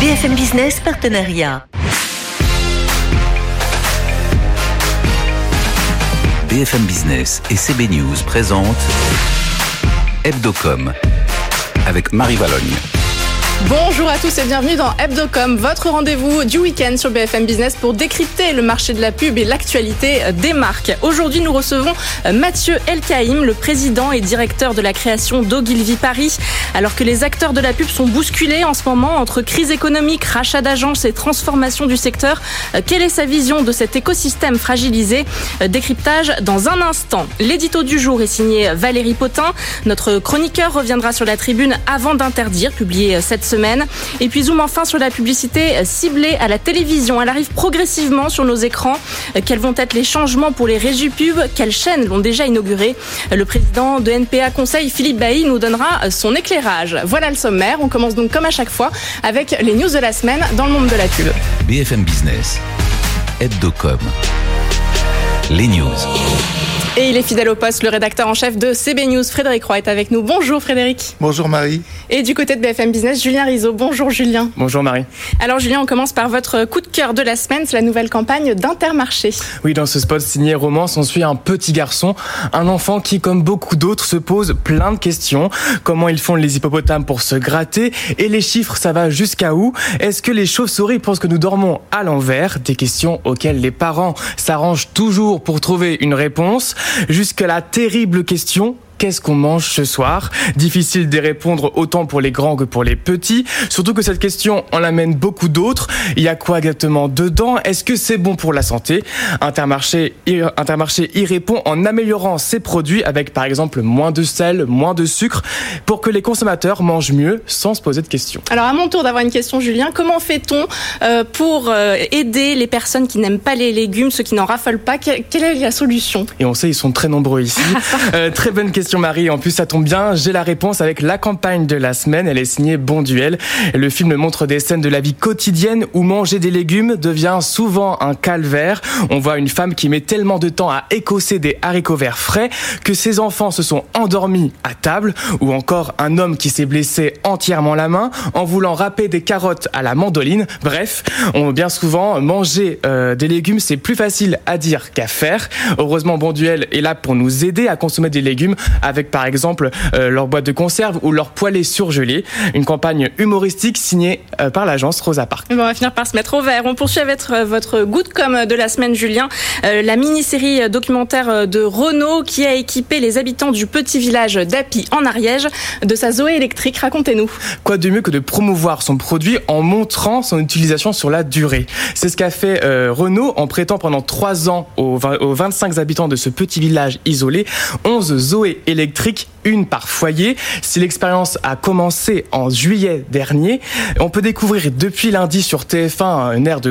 BFM Business Partenariat. BFM Business et CB News présentent Hebdo com avec Marie Valognes. Bonjour à tous et bienvenue dans Hebdo com, votre rendez-vous du week-end sur BFM Business pour décrypter le marché de la pub et l'actualité des marques. Aujourd'hui, nous recevons Matthieu Elkaim, le président et directeur de la création d'Ogilvy Paris. Alors que les acteurs de la pub sont bousculés en ce moment entre crise économique, rachat d'agences et transformation du secteur, quelle est sa vision de cet écosystème fragilisé? Décryptage dans un instant. L'édito du jour est signé Valéry Pothain. Notre chroniqueur reviendra sur la tribune avant d'interdire, publiée cette semaine. Et puis zoom enfin sur la publicité ciblée à la télévision. Elle arrive progressivement sur nos écrans. Quels vont être les changements pour les régies pub? Quelles chaînes l'ont déjà inaugurée? Le président de NPA Conseil, Philippe Bailly, nous donnera son éclairage. Voilà le sommaire. On commence donc comme à chaque fois avec les news de la semaine dans le monde de la pub. BFM Business, Hebdo.com, les news. Et il est fidèle au poste, le rédacteur en chef de CB News, Frédéric Roy, est avec nous. Bonjour Frédéric. Bonjour Marie. Et du côté de BFM Business, Julien Rizzo. Bonjour Julien. Bonjour Marie. Alors Julien, on commence par votre coup de cœur de la semaine, c'est la nouvelle campagne d'Intermarché. Oui, dans ce spot signé Romance, on suit un petit garçon, un enfant qui, comme beaucoup d'autres, se pose plein de questions. Comment ils font les hippopotames pour se gratter? Et les chiffres, ça va jusqu'à où? Est-ce que les chauves-souris pensent que nous dormons à l'envers? Des questions auxquelles les parents s'arrangent toujours pour trouver une réponse. Jusqu'à la terrible question: qu'est-ce qu'on mange ce soir? Difficile d'y répondre autant pour les grands que pour les petits. Surtout que cette question, on l'amène beaucoup d'autres. Il y a quoi exactement dedans? Est-ce que c'est bon pour la santé? Intermarché y répond en améliorant ses produits avec par exemple moins de sel, moins de sucre pour que les consommateurs mangent mieux sans se poser de questions. Alors à mon tour d'avoir une question Julien, comment fait-on pour aider les personnes qui n'aiment pas les légumes, ceux qui n'en raffolent pas? Quelle est la solution? Et on sait, ils sont très nombreux ici. Très bonne question Marie, en plus ça tombe bien, j'ai la réponse avec la campagne de la semaine, elle est signée Bonduelle. Le film montre des scènes de la vie quotidienne où manger des légumes devient souvent un calvaire. On voit une femme qui met tellement de temps à écosser des haricots verts frais que ses enfants se sont endormis à table, ou encore un homme qui s'est blessé entièrement la main en voulant râper des carottes à la mandoline. Bref, on bien souvent manger des légumes, c'est plus facile à dire qu'à faire. Heureusement Bonduelle est là pour nous aider à consommer des légumes avec par exemple leur boîte de conserve ou leur poêlée surgelée. Une campagne humoristique signée par l'agence Rosa Parks. Bon, on va finir par se mettre au vert. On poursuit avec votre goût de com' de la semaine Julien, la mini-série documentaire de Renault qui a équipé les habitants du petit village d'Api en Ariège de sa Zoé électrique. Racontez-nous. Quoi de mieux que de promouvoir son produit en montrant son utilisation sur la durée? C'est ce qu'a fait Renault en prêtant pendant 3 ans aux 25 habitants de ce petit village isolé 11 Zoé électrique, une par foyer. Si l'expérience a commencé en juillet dernier, on peut découvrir depuis lundi sur TF1 une heure de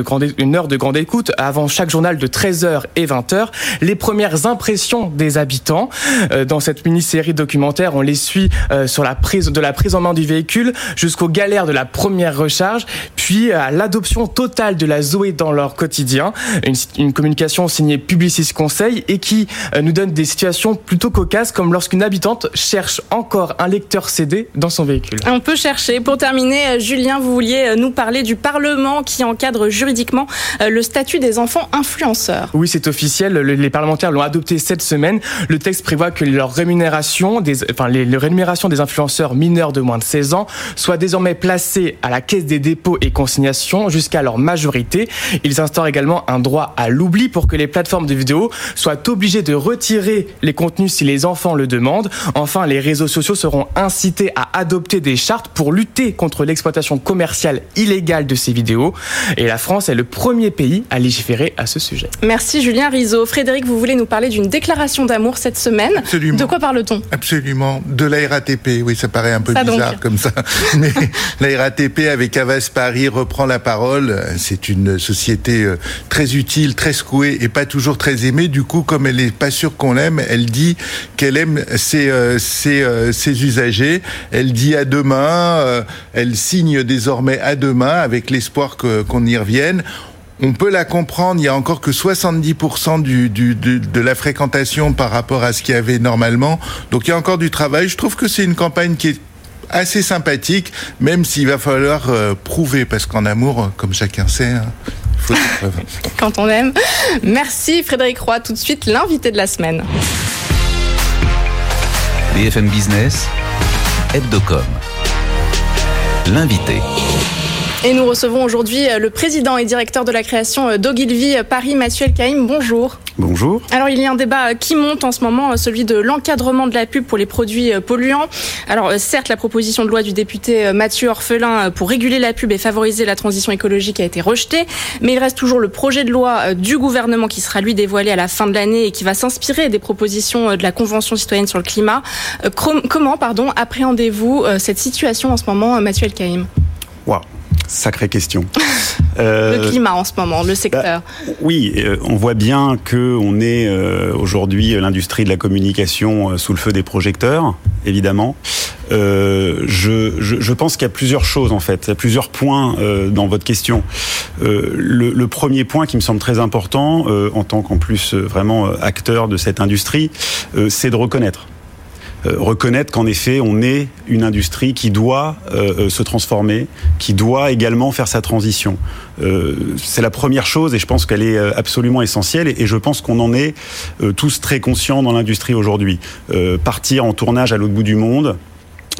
grande écoute avant chaque journal de 13h et 20h les premières impressions des habitants. Dans cette mini-série documentaire, on les suit sur la prise en main du véhicule jusqu'aux galères de la première recharge, puis à l'adoption totale de la Zoé dans leur quotidien. Une communication signée Publicis Conseil et qui nous donne des situations plutôt cocasses comme lorsqu'une habitante cherche encore un lecteur CD dans son véhicule. On peut chercher. Pour terminer, Julien, vous vouliez nous parler du Parlement qui encadre juridiquement le statut des enfants influenceurs. Oui, c'est officiel. Les parlementaires l'ont adopté cette semaine. Le texte prévoit que les rémunérations des influenceurs mineurs de moins de 16 ans soient désormais placées à la Caisse des dépôts et consignations jusqu'à leur majorité. Ils instaurent également un droit à l'oubli pour que les plateformes de vidéos soient obligées de retirer les contenus si les enfants le demandent. Enfin, les réseaux sociaux seront incités à adopter des chartes pour lutter contre l'exploitation commerciale illégale de ces vidéos. Et la France est le premier pays à légiférer à ce sujet. Merci Julien Rizzo. Frédéric, vous voulez nous parler d'une déclaration d'amour cette semaine. Absolument. De quoi parle-t-on? Absolument, de la RATP. Oui, ça paraît un peu bizarre donc, comme ça. Mais la RATP avec Havas Paris reprend la parole. C'est une société très utile, très secouée et pas toujours très aimée. Du coup, comme elle n'est pas sûre qu'on l'aime, elle dit qu'elle aime ses usagers. Elle dit à demain, elle signe désormais à demain avec l'espoir qu'on y revienne. On peut la comprendre, il y a encore que 70% de la fréquentation par rapport à ce qu'il y avait normalement. Donc il y a encore du travail. Je trouve que c'est une campagne qui est assez sympathique, même s'il va falloir prouver, parce qu'en amour, comme chacun sait, il faut des preuves. Quand on aime. Merci Frédéric Roy. Tout de suite, l'invité de la semaine. BFM Business, Hebdo com, l'invité. Et nous recevons aujourd'hui le président et directeur de la création d'Ogilvy Paris, Matthieu Elkaim. Bonjour. Bonjour. Alors, il y a un débat qui monte en ce moment, celui de l'encadrement de la pub pour les produits polluants. Alors, certes, la proposition de loi du député Mathieu Orphelin pour réguler la pub et favoriser la transition écologique a été rejetée, mais il reste toujours le projet de loi du gouvernement qui sera, lui, dévoilé à la fin de l'année et qui va s'inspirer des propositions de la Convention citoyenne sur le climat. Comment appréhendez-vous cette situation en ce moment, Matthieu Elkaim ? Waouh. Sacrée question. Le climat en ce moment, le secteur. On voit bien qu'on est aujourd'hui l'industrie de la communication sous le feu des projecteurs, évidemment. Je pense qu'il y a plusieurs choses en fait, il y a plusieurs points dans votre question. Le premier point qui me semble très important, en tant qu'en plus vraiment acteur de cette industrie, c'est de reconnaître qu'en effet on est une industrie qui doit se transformer, qui doit également faire sa transition. C'est la première chose et je pense qu'elle est absolument essentielle et je pense qu'on en est tous très conscients dans l'industrie aujourd'hui. Partir en tournage à l'autre bout du monde,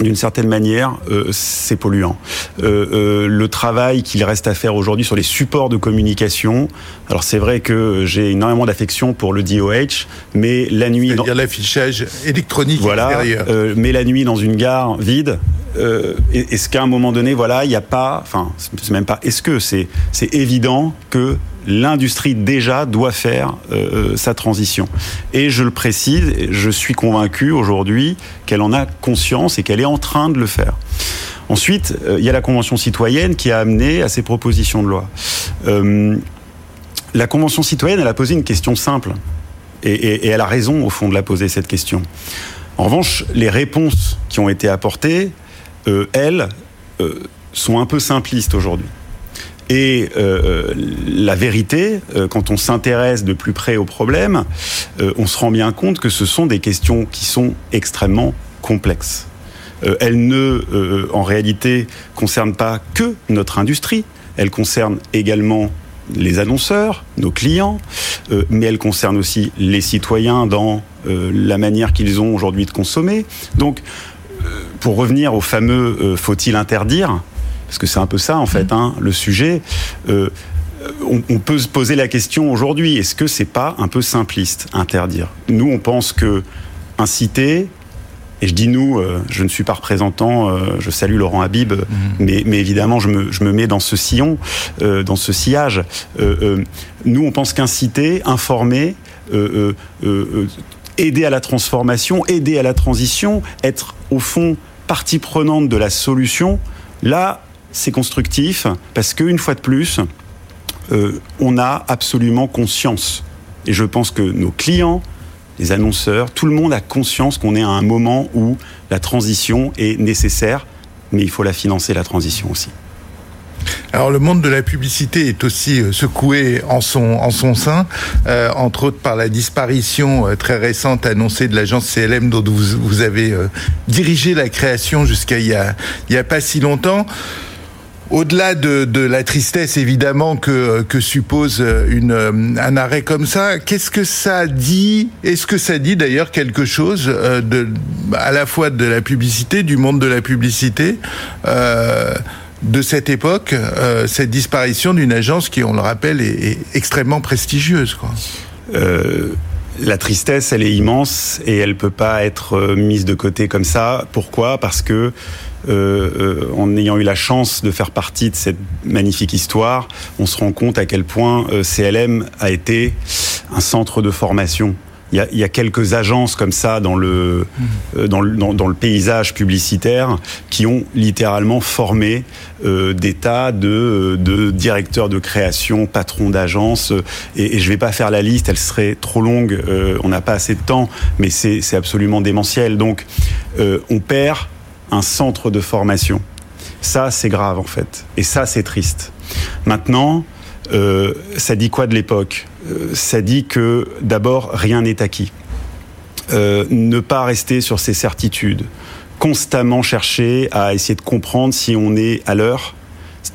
d'une certaine manière, c'est polluant. Le travail qu'il reste à faire aujourd'hui sur les supports de communication, alors c'est vrai que j'ai énormément d'affection pour le DOH, mais la nuit... C'est-à-dire l'affichage électronique extérieur. Voilà, mais la nuit dans une gare vide, est-ce qu'à un moment donné, il n'y a pas... Enfin, c'est même pas... c'est évident que l'industrie déjà doit faire sa transition. Et je le précise, je suis convaincu aujourd'hui qu'elle en a conscience et qu'elle est en train de le faire. Ensuite, il y a la Convention citoyenne qui a amené à ces propositions de loi. La Convention citoyenne, elle a posé une question simple. Et elle a raison, au fond, de la poser, cette question. En revanche, les réponses qui ont été apportées, elles, sont un peu simplistes aujourd'hui. Et la vérité, quand on s'intéresse de plus près au problème, on se rend bien compte que ce sont des questions qui sont extrêmement complexes. Elles ne, en réalité, concernent pas que notre industrie, elles concernent également les annonceurs, nos clients, mais elles concernent aussi les citoyens dans la manière qu'ils ont aujourd'hui de consommer. Donc, pour revenir au fameux « faut-il interdire ?» parce que c'est un peu ça en fait, le sujet. On peut se poser la question aujourd'hui, est-ce que c'est pas un peu simpliste, interdire ? Nous, on pense que inciter, et je dis nous, je ne suis pas représentant, je salue Laurent Habib, mais évidemment je me mets dans ce sillon, dans ce sillage. Nous, on pense qu'inciter, informer, aider à la transformation, aider à la transition, être au fond partie prenante de la solution, là, c'est constructif parce qu'une fois de plus, on a absolument conscience. Et je pense que nos clients, les annonceurs, tout le monde a conscience qu'on est à un moment où la transition est nécessaire, mais il faut la financer, la transition aussi. Alors le monde de la publicité est aussi secoué en son sein, entre autres par la disparition très récente annoncée de l'agence CLM dont vous avez dirigé la création jusqu'à il y a pas si longtemps. Au-delà de la tristesse évidemment que suppose un arrêt comme ça, qu'est-ce que ça dit ? Est-ce que ça dit d'ailleurs quelque chose à la fois de la publicité, du monde de la publicité de cette époque, cette disparition d'une agence qui, on le rappelle, est extrêmement prestigieuse, quoi. La tristesse, elle est immense et elle peut pas être mise de côté comme ça. Pourquoi ? Parce que en ayant eu la chance de faire partie de cette magnifique histoire, on se rend compte à quel point CLM a été un centre de formation. Il y a quelques agences comme ça dans le paysage publicitaire qui ont littéralement formé des tas de directeurs de création, patrons d'agences. Et je vais pas faire la liste, elle serait trop longue. On n'a pas assez de temps, mais c'est absolument démentiel. Donc, on perd un centre de formation. Ça, c'est grave en fait. Et ça, c'est triste. Maintenant, ça dit quoi de l'époque ? Ça dit que, d'abord, rien n'est acquis. Ne pas rester sur ses certitudes. constamment chercher à essayer de comprendre si on est à l'heure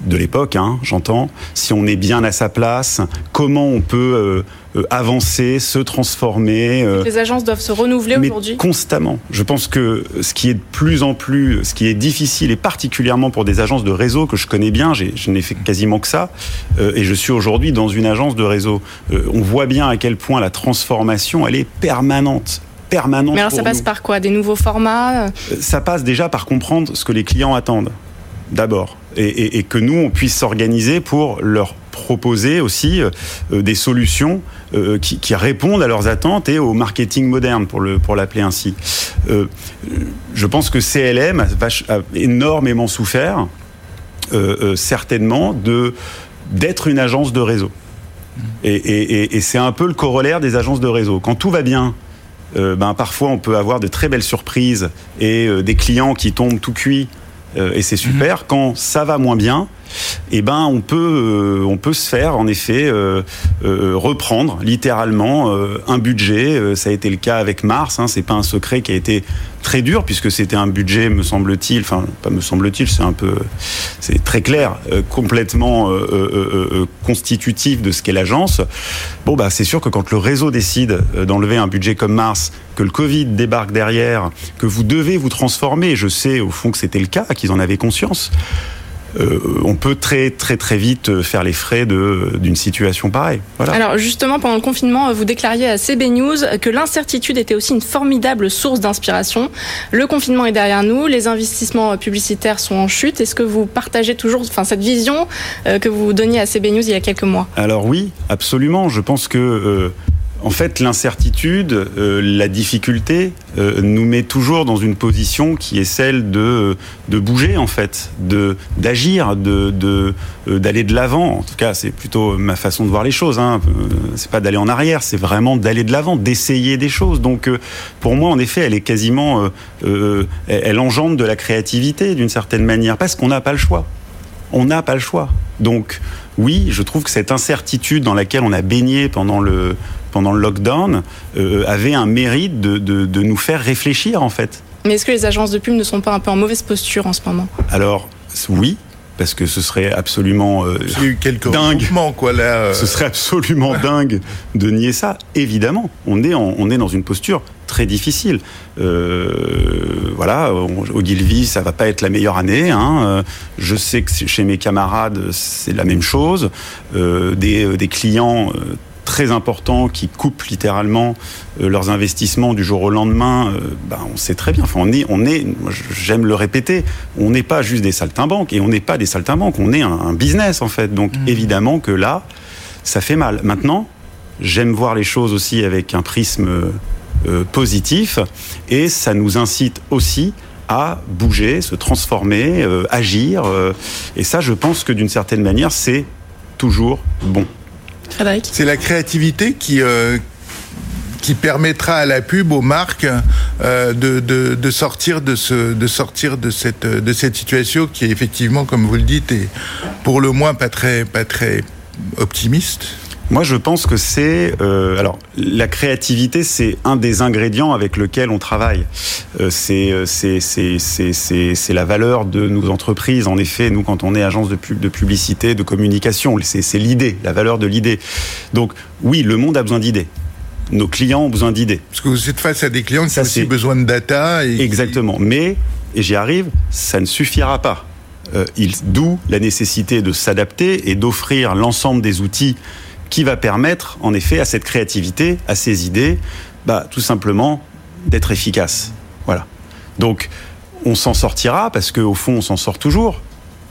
de l'époque, hein, j'entends, si on est bien à sa place, comment on peut avancer, se transformer. Les agences doivent se renouveler aujourd'hui. Constamment. Je pense que ce qui est de plus en plus, ce qui est difficile, et particulièrement pour des agences de réseau que je connais bien, je n'ai fait quasiment que ça, et je suis aujourd'hui dans une agence de réseau. On voit bien à quel point la transformation, elle est permanente. Mais alors ça passe par quoi ? Des nouveaux formats ? Ça passe déjà par comprendre ce que les clients attendent, d'abord. Et que nous, on puisse s'organiser pour leur proposer aussi des solutions qui répondent à leurs attentes et au marketing moderne, pour l'appeler ainsi. Je pense que CLM a énormément souffert, certainement, d'être une agence de réseau. Et c'est un peu le corollaire des agences de réseau. Quand tout va bien, parfois on peut avoir de très belles surprises et des clients qui tombent tout cuits. Et c'est super. Quand ça va moins bien, on peut se faire en effet reprendre littéralement un budget. Ça a été le cas avec Mars. Hein, c'est pas un secret qui a été très dur puisque c'était un budget, c'est très clair, complètement constitutif de ce qu'est l'agence. C'est sûr que quand le réseau décide d'enlever un budget comme Mars, que le Covid débarque derrière, que vous devez vous transformer, je sais au fond que c'était le cas, qu'ils en avaient conscience. On peut très très très vite faire les frais d'une situation pareille. Voilà. Alors justement, pendant le confinement, vous déclariez à CB News que l'incertitude était aussi une formidable source d'inspiration. Le confinement est derrière nous, les investissements publicitaires sont en chute. Est-ce que vous partagez toujours cette vision que vous donniez à CB News il y a quelques mois ? Alors oui, absolument. Je pense que en fait, l'incertitude, la difficulté, nous met toujours dans une position qui est celle de bouger, en fait, d'agir, d'aller de l'avant. En tout cas, c'est plutôt ma façon de voir les choses, hein. C'est pas d'aller en arrière, c'est vraiment d'aller de l'avant, d'essayer des choses. Donc, pour moi, en effet, elle est quasiment, elle engendre de la créativité d'une certaine manière, parce qu'on n'a pas le choix. On n'a pas le choix. Donc, oui, je trouve que cette incertitude dans laquelle on a baigné pendant le lockdown, avait un mérite de nous faire réfléchir, en fait. Mais est-ce que les agences de pub ne sont pas un peu en mauvaise posture en ce moment ? Alors, oui, parce que ce serait absolument dingue. Ce serait absolument dingue de nier ça, évidemment. On est dans une posture très difficile. Au Ogilvy, ça va pas être la meilleure année, hein. Je sais que chez mes camarades, c'est la même chose. Des clients... très important, qui coupent littéralement leurs investissements du jour au lendemain, on sait très bien. Enfin, moi, j'aime le répéter, on n'est pas juste des saltimbanques, on est un business, en fait. Donc, évidemment que là, ça fait mal. Maintenant, j'aime voir les choses aussi avec un prisme positif, et ça nous incite aussi à bouger, se transformer, agir. Et ça, je pense que d'une certaine manière, c'est toujours bon. Frédéric. C'est la créativité qui permettra à la pub, aux marques, de sortir de cette situation qui est effectivement, comme vous le dites, est pour le moins pas très optimiste. Moi, je pense que c'est... la créativité, c'est un des ingrédients avec lequel on travaille. C'est la valeur de nos entreprises. En effet, nous, quand on est agence de publicité, de communication, c'est l'idée, la valeur de l'idée. Donc, oui, le monde a besoin d'idées. Nos clients ont besoin d'idées. Parce que vous êtes face à des clients qui ont aussi besoin de data. Exactement. Mais, et j'y arrive, ça ne suffira pas. D'où la nécessité de s'adapter et d'offrir l'ensemble des outils qui va permettre, en effet, à cette créativité, à ces idées, tout simplement, d'être efficace. Voilà. Donc, on s'en sortira, parce qu'au fond, on s'en sort toujours,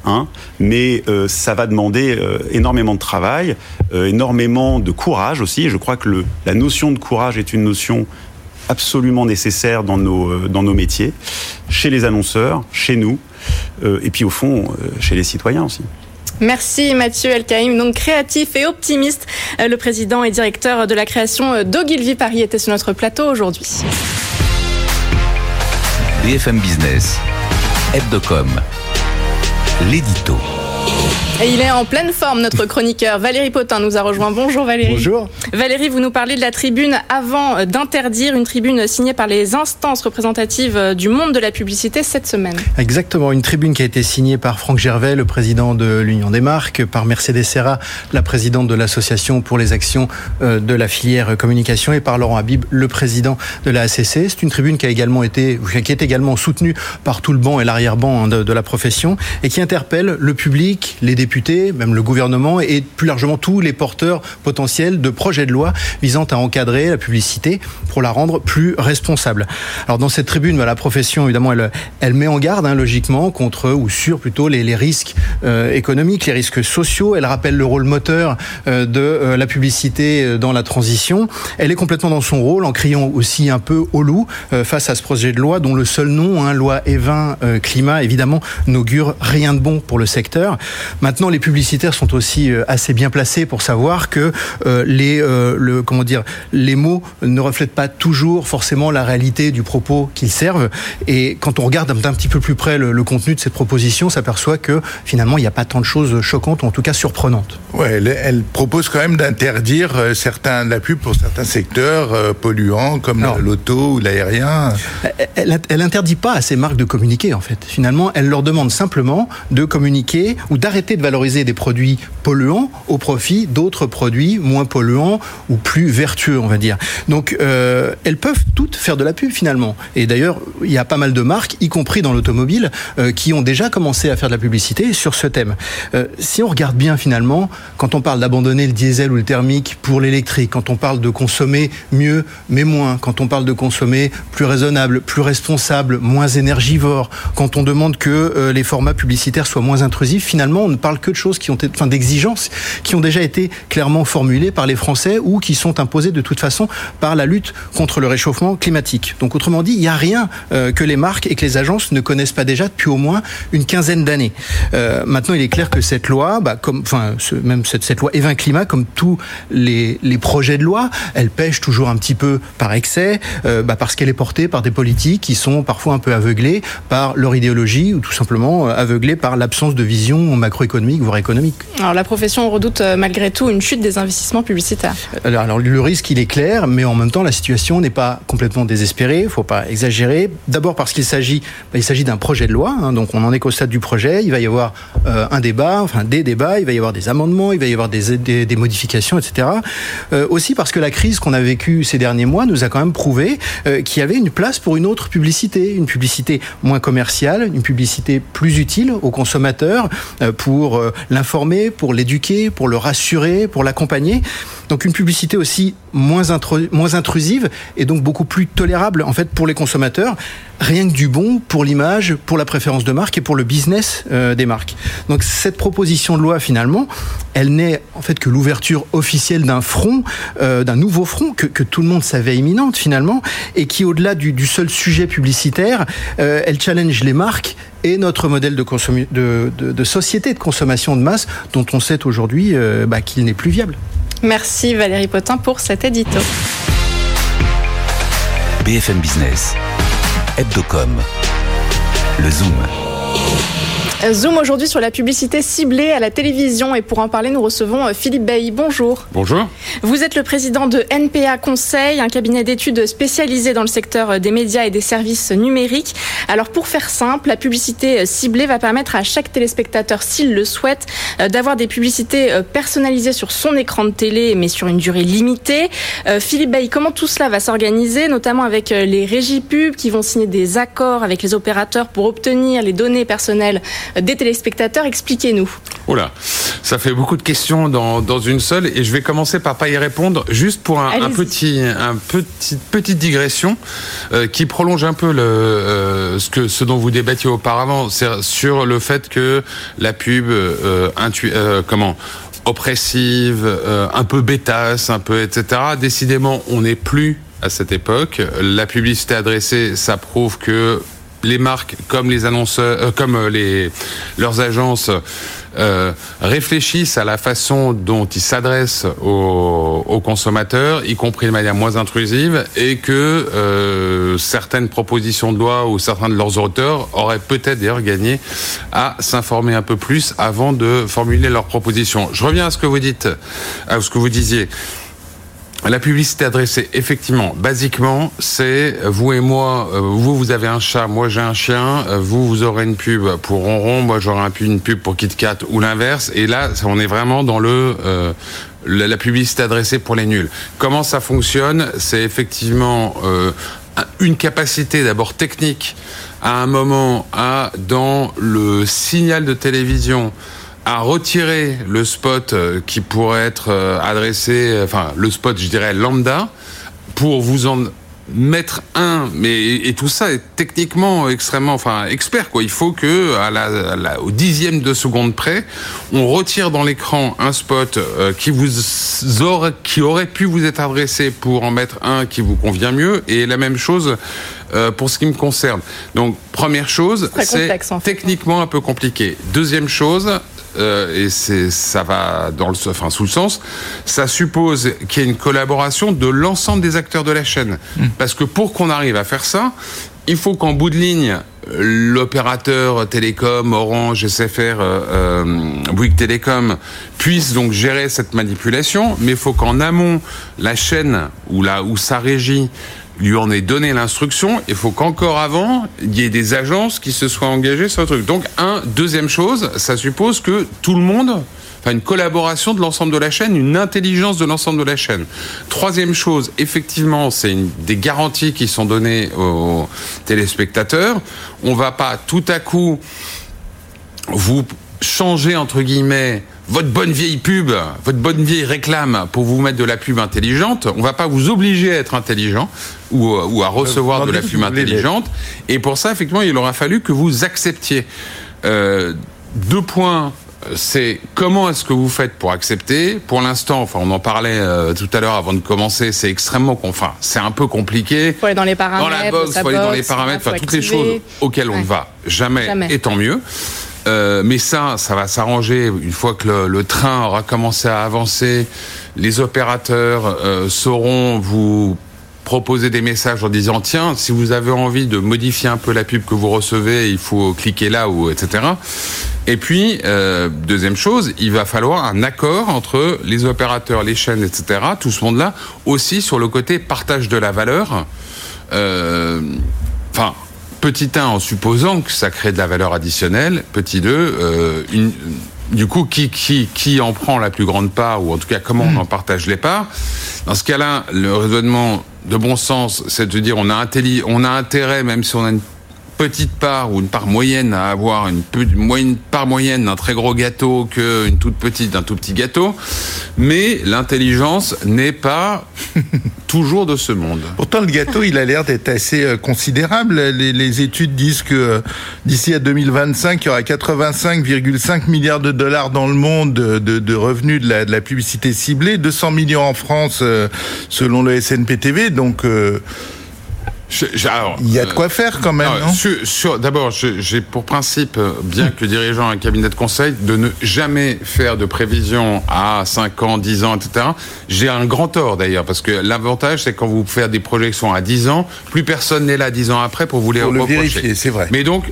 hein, mais ça va demander énormément de travail, énormément de courage aussi. Je crois que la notion de courage est une notion absolument nécessaire dans nos métiers, chez les annonceurs, chez nous, et puis au fond, chez les citoyens aussi. Merci Matthieu Elkaim, donc créatif et optimiste. Le président et directeur de la création d'Ogilvy Paris était sur notre plateau aujourd'hui. BFM Business, Hebdo com, l'édito. Et il est en pleine forme, notre chroniqueur. Valéry Pothain nous a rejoint. Bonjour Valéry. Bonjour. Valéry, vous nous parlez de la tribune avant d'interdire, une tribune signée par les instances représentatives du monde de la publicité cette semaine. Exactement, une tribune qui a été signée par Franck Gervais, le président de l'Union des marques, par Mercedes Serra, la présidente de l'association pour les actions de la filière communication, et par Laurent Habib, le président de la ACC. C'est une tribune qui est également soutenue par tout le banc et l'arrière-banc de la profession, et qui interpelle le public, les députés, même le gouvernement, et plus largement tous les porteurs potentiels de projets de loi visant à encadrer la publicité pour la rendre plus responsable. Alors dans cette tribune, la profession évidemment elle met en garde logiquement contre ou sur plutôt les risques économiques, les risques sociaux. Elle rappelle le rôle moteur de la publicité dans la transition. Elle est complètement dans son rôle en criant aussi un peu au loup face à ce projet de loi dont le seul nom, loi E20 climat, évidemment n'augure rien de bon pour le secteur. Maintenant, les publicitaires sont aussi assez bien placés pour savoir que les mots ne reflètent pas toujours forcément la réalité du propos qu'ils servent. Et quand on regarde d'un petit peu plus près le contenu de cette proposition, on s'aperçoit que finalement, il n'y a pas tant de choses choquantes, ou en tout cas surprenantes. Ouais, elle propose quand même d'interdire la pub pour certains secteurs polluants comme l'auto ou l'aérien. Elle interdit pas à ces marques de communiquer, en fait. Finalement, elle leur demande simplement de communiquer ou d'arrêter de valoriser des produits polluants au profit d'autres produits moins polluants ou plus vertueux, on va dire. Donc, elles peuvent toutes faire de la pub, finalement. Et d'ailleurs, il y a pas mal de marques, y compris dans l'automobile, qui ont déjà commencé à faire de la publicité sur ce thème. Si on regarde bien, finalement, quand on parle d'abandonner le diesel ou le thermique pour l'électrique, quand on parle de consommer mieux mais moins, quand on parle de consommer plus raisonnable, plus responsable, moins énergivore, quand on demande que les formats publicitaires soient moins intrusifs, finalement, on ne parle que de choses d'exigences qui ont déjà été clairement formulées par les Français ou qui sont imposées de toute façon par la lutte contre le réchauffement climatique. Donc, autrement dit, il n'y a rien que les marques et que les agences ne connaissent pas déjà depuis au moins une quinzaine d'années. Maintenant, il est clair que cette loi, cette loi E20 Climat, comme tous les projets de loi, elle pêche toujours un petit peu par excès, parce qu'elle est portée par des politiques qui sont parfois un peu aveuglés par leur idéologie ou tout simplement aveuglés par l'absence de vision macroéconomique, voire économique. Alors la profession redoute malgré tout une chute des investissements publicitaires. Alors le risque, il est clair, mais en même temps la situation n'est pas complètement désespérée, il ne faut pas exagérer. D'abord parce qu'il s'agit d'un projet de loi, donc on n'en est qu'au stade du projet, il va y avoir des débats, il va y avoir des amendements, il va y avoir des modifications, etc. Aussi parce que la crise qu'on a vécue ces derniers mois nous a quand même prouvé qu'il y avait une place pour une autre publicité, une publicité moins commerciale, une publicité plus utile aux consommateurs pour l'informer, pour l'éduquer, pour le rassurer, pour l'accompagner. Donc une publicité aussi moins intrusive et donc beaucoup plus tolérable en fait pour les consommateurs, rien que du bon pour l'image, pour la préférence de marque et pour le business des marques. Donc cette proposition de loi finalement, elle n'est en fait que l'ouverture officielle d'un front, d'un nouveau front que tout le monde savait imminente finalement et qui au-delà du seul sujet publicitaire, elle challenge les marques et notre modèle de société de consommation de masse dont on sait aujourd'hui qu'il n'est plus viable. Merci Valéry Pothain pour cet édito. BFM Business, Hebdo com, le Zoom. Zoom aujourd'hui sur la publicité ciblée à la télévision et pour en parler nous recevons Philippe Bailly. Bonjour. Bonjour. Vous êtes le président de NPA Conseil, un cabinet d'études spécialisé dans le secteur des médias et des services numériques. Alors pour faire simple, la publicité ciblée va permettre à chaque téléspectateur, s'il le souhaite, d'avoir des publicités personnalisées sur son écran de télé mais sur une durée limitée. Philippe Bailly, comment tout cela va s'organiser, notamment avec les régies pubs qui vont signer des accords avec les opérateurs pour obtenir les données personnelles des téléspectateurs, expliquez-nous. Ça fait beaucoup de questions dans une seule et je vais commencer par pas y répondre, juste pour une petite digression qui prolonge un peu ce dont vous débattiez auparavant, c'est sur le fait que la pub oppressive, un peu bêtasse, un peu etc. Décidément, on n'est plus à cette époque. La publicité adressée, ça prouve que les marques, comme les annonceurs, comme leurs agences, réfléchissent à la façon dont ils s'adressent aux consommateurs, y compris de manière moins intrusive, et que certaines propositions de loi ou certains de leurs auteurs auraient peut-être d'ailleurs gagné à s'informer un peu plus avant de formuler leurs propositions. Je reviens à ce que vous dites, à ce que vous disiez. La publicité adressée, effectivement, basiquement, c'est vous et moi, vous avez un chat, moi j'ai un chien, vous aurez une pub pour Ronron, moi j'aurai une pub pour Kit Kat ou l'inverse, et là, on est vraiment dans la publicité adressée pour les nuls. Comment ça fonctionne ? C'est effectivement une capacité d'abord technique à un moment à, dans le signal de télévision, à retirer le spot qui pourrait être adressé, enfin le spot je dirais lambda, pour vous en mettre un, mais tout ça est techniquement extrêmement, enfin expert quoi. Il faut que au dixième de seconde près, on retire dans l'écran un spot qui aurait pu vous être adressé pour en mettre un qui vous convient mieux, et la même chose pour ce qui me concerne. Donc première chose, c'est complexe, en fait, techniquement un peu compliqué. Deuxième chose. Et ça va sous le sens, ça suppose qu'il y ait une collaboration de l'ensemble des acteurs de la chaîne. Parce que pour qu'on arrive à faire ça, il faut qu'en bout de ligne, l'opérateur télécom, Orange, SFR, Bouygues Télécom, puisse donc gérer cette manipulation, mais il faut qu'en amont, la chaîne ou sa régie lui en ait donné l'instruction. Il faut qu'encore avant, il y ait des agences qui se soient engagées sur le truc. Donc, deuxième chose, ça suppose que tout le monde, une collaboration de l'ensemble de la chaîne, une intelligence de l'ensemble de la chaîne. Troisième chose, effectivement, c'est des garanties qui sont données aux téléspectateurs. On va pas tout à coup vous changer, entre guillemets, votre bonne vieille pub, votre bonne vieille réclame pour vous mettre de la pub intelligente. On va pas vous obliger à être intelligent ou à recevoir de la pub intelligente. Et pour ça, effectivement, il aura fallu que vous acceptiez. Deux points, c'est comment est-ce que vous faites pour accepter ? Pour l'instant, on en parlait tout à l'heure avant de commencer, c'est extrêmement c'est un peu compliqué. Il faut aller dans les paramètres. Dans la box, il faut aller dans les paramètres, toutes les choses auxquelles on ne va jamais, et tant mieux. Mais ça va s'arranger une fois que le train aura commencé à avancer. Les opérateurs sauront vous proposer des messages en disant tiens, si vous avez envie de modifier un peu la pub que vous recevez, il faut cliquer là ou etc. Et puis deuxième chose, il va falloir un accord entre les opérateurs, les chaînes, etc. Tout ce monde-là aussi sur le côté partage de la valeur. Petit 1, en supposant que ça crée de la valeur additionnelle. Petit 2, du coup, qui en prend la plus grande part, ou en tout cas, comment on en partage les parts. Dans ce cas-là, le raisonnement de bon sens, c'est de dire on a intérêt, même si on a une petite part ou une part moyenne, à avoir une part moyenne d'un très gros gâteau qu'une toute petite d'un tout petit gâteau. Mais l'intelligence n'est pas toujours de ce monde. Pourtant, le gâteau, il a l'air d'être assez considérable. Les études disent que d'ici à 2025, il y aura 85,5 milliards de dollars dans le monde de revenus de la publicité ciblée, 200 millions en France selon le SNPTV. Donc, il y a de quoi faire quand même, non ? D'abord, j'ai pour principe, bien que dirigeant un cabinet de conseil, de ne jamais faire de prévision à 5 ans, 10 ans, etc. J'ai un grand tort d'ailleurs, parce que l'avantage, c'est quand vous faites des projections à 10 ans, plus personne n'est là 10 ans après pour vous les reprocher. Vérifier, c'est vrai. Mais donc,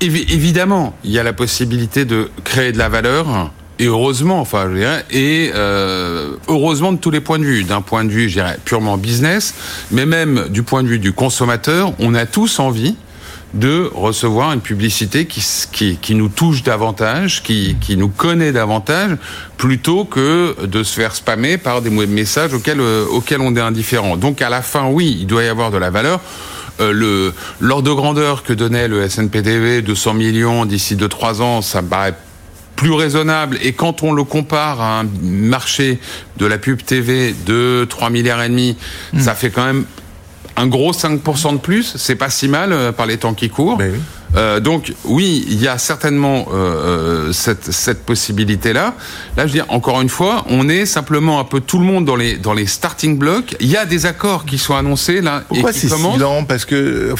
évidemment, il y a la possibilité de créer de la valeur. Et heureusement, heureusement de tous les points de vue, d'un point de vue, je dirais, purement business, mais même du point de vue du consommateur, on a tous envie de recevoir une publicité qui nous touche davantage, qui nous connaît davantage, plutôt que de se faire spammer par des messages auxquels on est indifférent. Donc à la fin, oui, il doit y avoir de la valeur. L'ordre de grandeur que donnait le SNPTV, 200 millions d'ici 2-3 ans, ça me paraît plus raisonnable, et quand on le compare à un marché de la pub TV de 3,5 milliards, ça fait quand même un gros 5% de plus, c'est pas si mal par les temps qui courent. Oui. Donc oui, il y a certainement cette possibilité-là. Là, je veux dire, encore une fois, on est simplement un peu tout le monde dans les starting blocks. Il y a des accords qui sont annoncés là. Pourquoi et qui c'est commencent. Sinon, parce que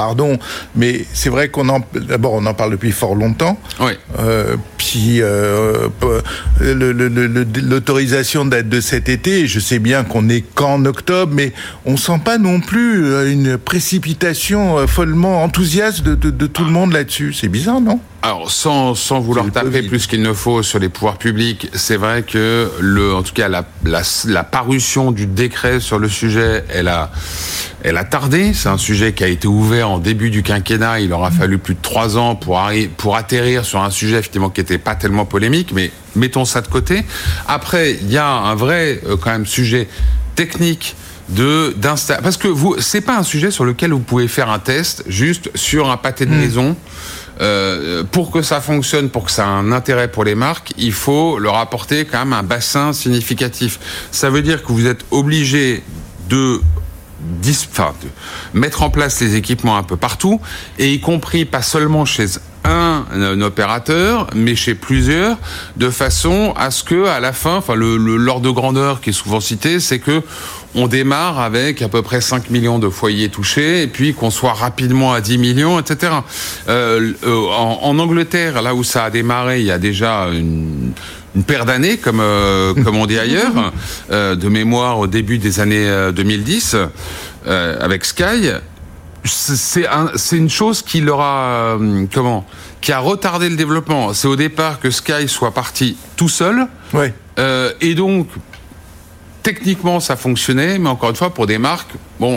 pardon, mais c'est vrai qu'on en parle depuis fort longtemps. Oui. L'autorisation date de cet été. Je sais bien qu'on n'est qu'en octobre, mais on sent pas non plus une précipitation follement enthousiaste de tout le monde là-dessus. C'est bizarre, non ? Alors, sans vouloir taper plus qu'il ne faut sur les pouvoirs publics, c'est vrai que la parution du décret sur le sujet, elle a tardé. C'est un sujet qui a été ouvert en début du quinquennat. Il aura fallu plus de 3 ans pour atterrir sur un sujet effectivement qui n'était pas tellement polémique, mais mettons ça de côté. Après, il y a un vrai quand même sujet technique. Parce que c'est pas un sujet sur lequel vous pouvez faire un test juste sur un pâté de maison. Pour que ça fonctionne, pour que ça ait un intérêt pour les marques, il faut leur apporter quand même un bassin significatif. Ça veut dire que vous êtes obligé de mettre en place les équipements un peu partout, et y compris pas seulement chez un opérateur, mais chez plusieurs, de façon à ce que, à la fin, l'ordre de grandeur qui est souvent cité, c'est que on démarre avec à peu près 5 millions de foyers touchés, et puis qu'on soit rapidement à 10 millions, etc. En Angleterre, là où ça a démarré, il y a déjà une paire d'années, comme on dit ailleurs, de mémoire au début des années 2010, avec Sky. C'est une chose qui leur a qui a retardé le développement. C'est au départ que Sky soit parti tout seul, ouais. Et donc techniquement ça fonctionnait, mais encore une fois pour des marques,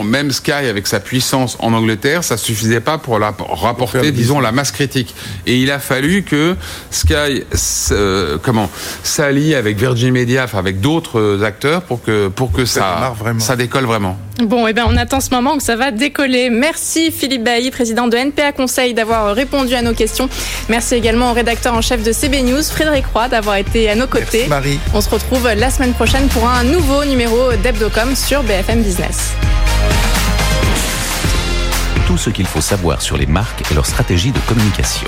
même Sky avec sa puissance en Angleterre, ça suffisait pas pour rapporter, disons, la masse critique. Et il a fallu que Sky s'allie avec Virgin Media, avec d'autres acteurs pour que ça décolle vraiment. Bon, on attend ce moment où ça va décoller. Merci Philippe Bailly, président de NPA Conseil, d'avoir répondu à nos questions. Merci également au rédacteur en chef de CB News, Frédéric Roy, d'avoir été à nos côtés. Merci Marie. On se retrouve la semaine prochaine pour un nouveau numéro d'Hebdo com sur BFM Business. Tout ce qu'il faut savoir sur les marques et leur stratégie de communication.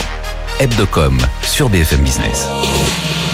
Hebdo com sur BFM Business.